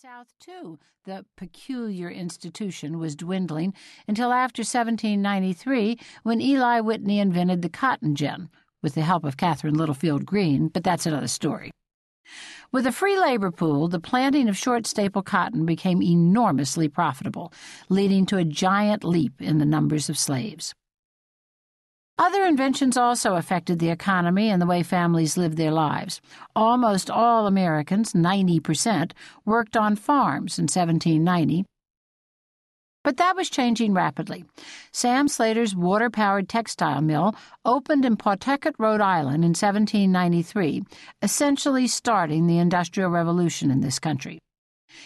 South, too, the peculiar institution was dwindling until after 1793, when Eli Whitney invented the cotton gin, with the help of Catherine Littlefield Green, but that's another story. With a free labor pool, the planting of short-staple cotton became enormously profitable, leading to a giant leap in the numbers of slaves. Other inventions also affected the economy and the way families lived their lives. Almost all Americans, 90%, worked on farms in 1790. But that was changing rapidly. Sam Slater's water-powered textile mill opened in Pawtucket, Rhode Island in 1793, essentially starting the Industrial Revolution in this country.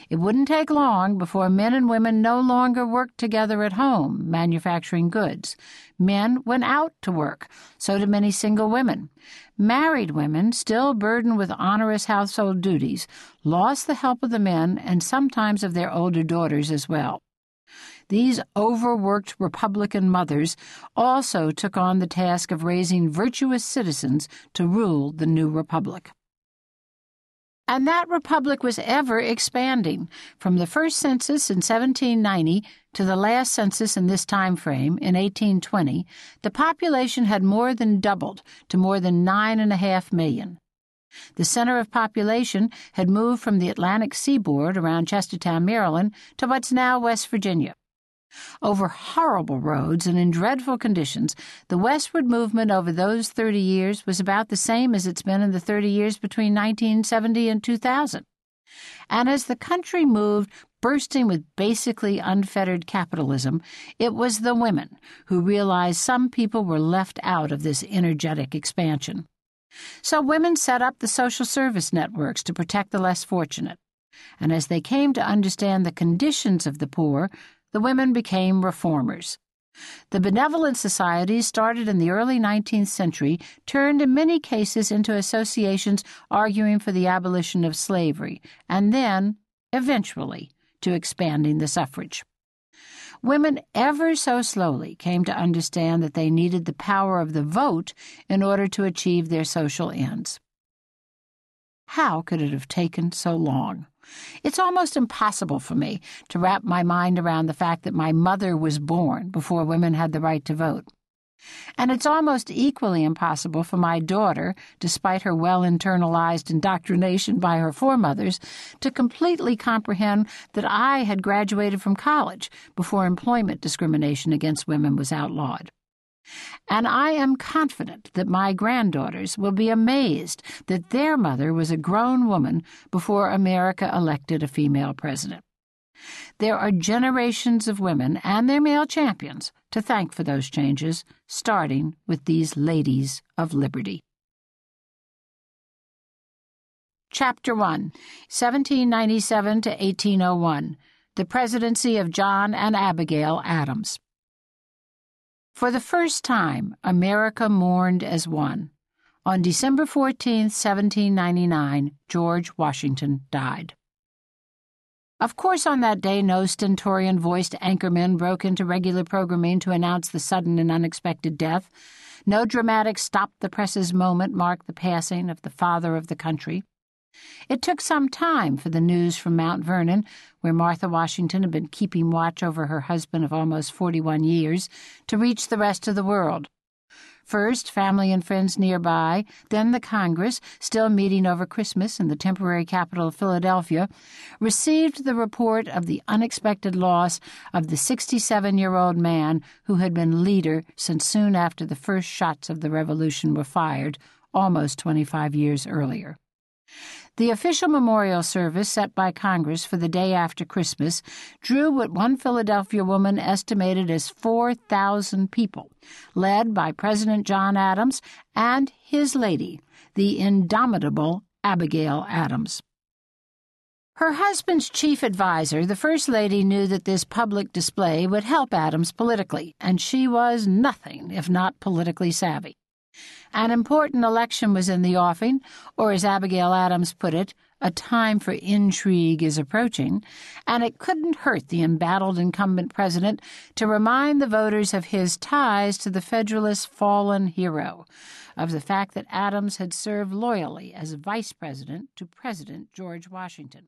It wouldn't take long before men and women no longer worked together at home, manufacturing goods. Men went out to work, so did many single women. Married women, still burdened with onerous household duties, lost the help of the men and sometimes of their older daughters as well. These overworked Republican mothers also took on the task of raising virtuous citizens to rule the new republic. And that republic was ever expanding, from the first census in 1790 to the last census in this time frame, in 1820, the population had more than doubled to more than 9.5 million. The center of population had moved from the Atlantic seaboard around Chestertown, Maryland, to what's now West Virginia. Over horrible roads and in dreadful conditions, the westward movement over those 30 years was about the same as it's been in the 30 years between 1970 and 2000. And as the country moved, bursting with basically unfettered capitalism, it was the women who realized some people were left out of this energetic expansion. So women set up the social service networks to protect the less fortunate. And as they came to understand the conditions of the poor, the women became reformers. The benevolent societies started in the early 19th century turned in many cases into associations arguing for the abolition of slavery, and then, eventually, to expanding the suffrage. Women ever so slowly came to understand that they needed the power of the vote in order to achieve their social ends. How could it have taken so long? It's almost impossible for me to wrap my mind around the fact that my mother was born before women had the right to vote. And it's almost equally impossible for my daughter, despite her well-internalized indoctrination by her foremothers, to completely comprehend that I had graduated from college before employment discrimination against women was outlawed. And I am confident that my granddaughters will be amazed that their mother was a grown woman before America elected a female president. There are generations of women and their male champions to thank for those changes, starting with these ladies of liberty. Chapter 1, 1797 to 1801, The Presidency of John and Abigail Adams. For the first time, America mourned as one. On December 14, 1799, George Washington died. Of course, on that day, no stentorian-voiced anchormen broke into regular programming to announce the sudden and unexpected death. No dramatic stop-the-presses moment marked the passing of the father of the country. It took some time for the news from Mount Vernon, where Martha Washington had been keeping watch over her husband of almost 41 years, to reach the rest of the world. First, family and friends nearby, then the Congress, still meeting over Christmas in the temporary capital of Philadelphia, received the report of the unexpected loss of the 67-year-old man who had been leader since soon after the first shots of the Revolution were fired, almost 25 years earlier. The official memorial service set by Congress for the day after Christmas drew what one Philadelphia woman estimated as 4,000 people, led by President John Adams and his lady, the indomitable Abigail Adams. Her husband's chief advisor, the First Lady, knew that this public display would help Adams politically, and she was nothing if not politically savvy. An important election was in the offing, or as Abigail Adams put it, a time for intrigue is approaching, and it couldn't hurt the embattled incumbent president to remind the voters of his ties to the Federalist fallen hero, of the fact that Adams had served loyally as vice president to President George Washington.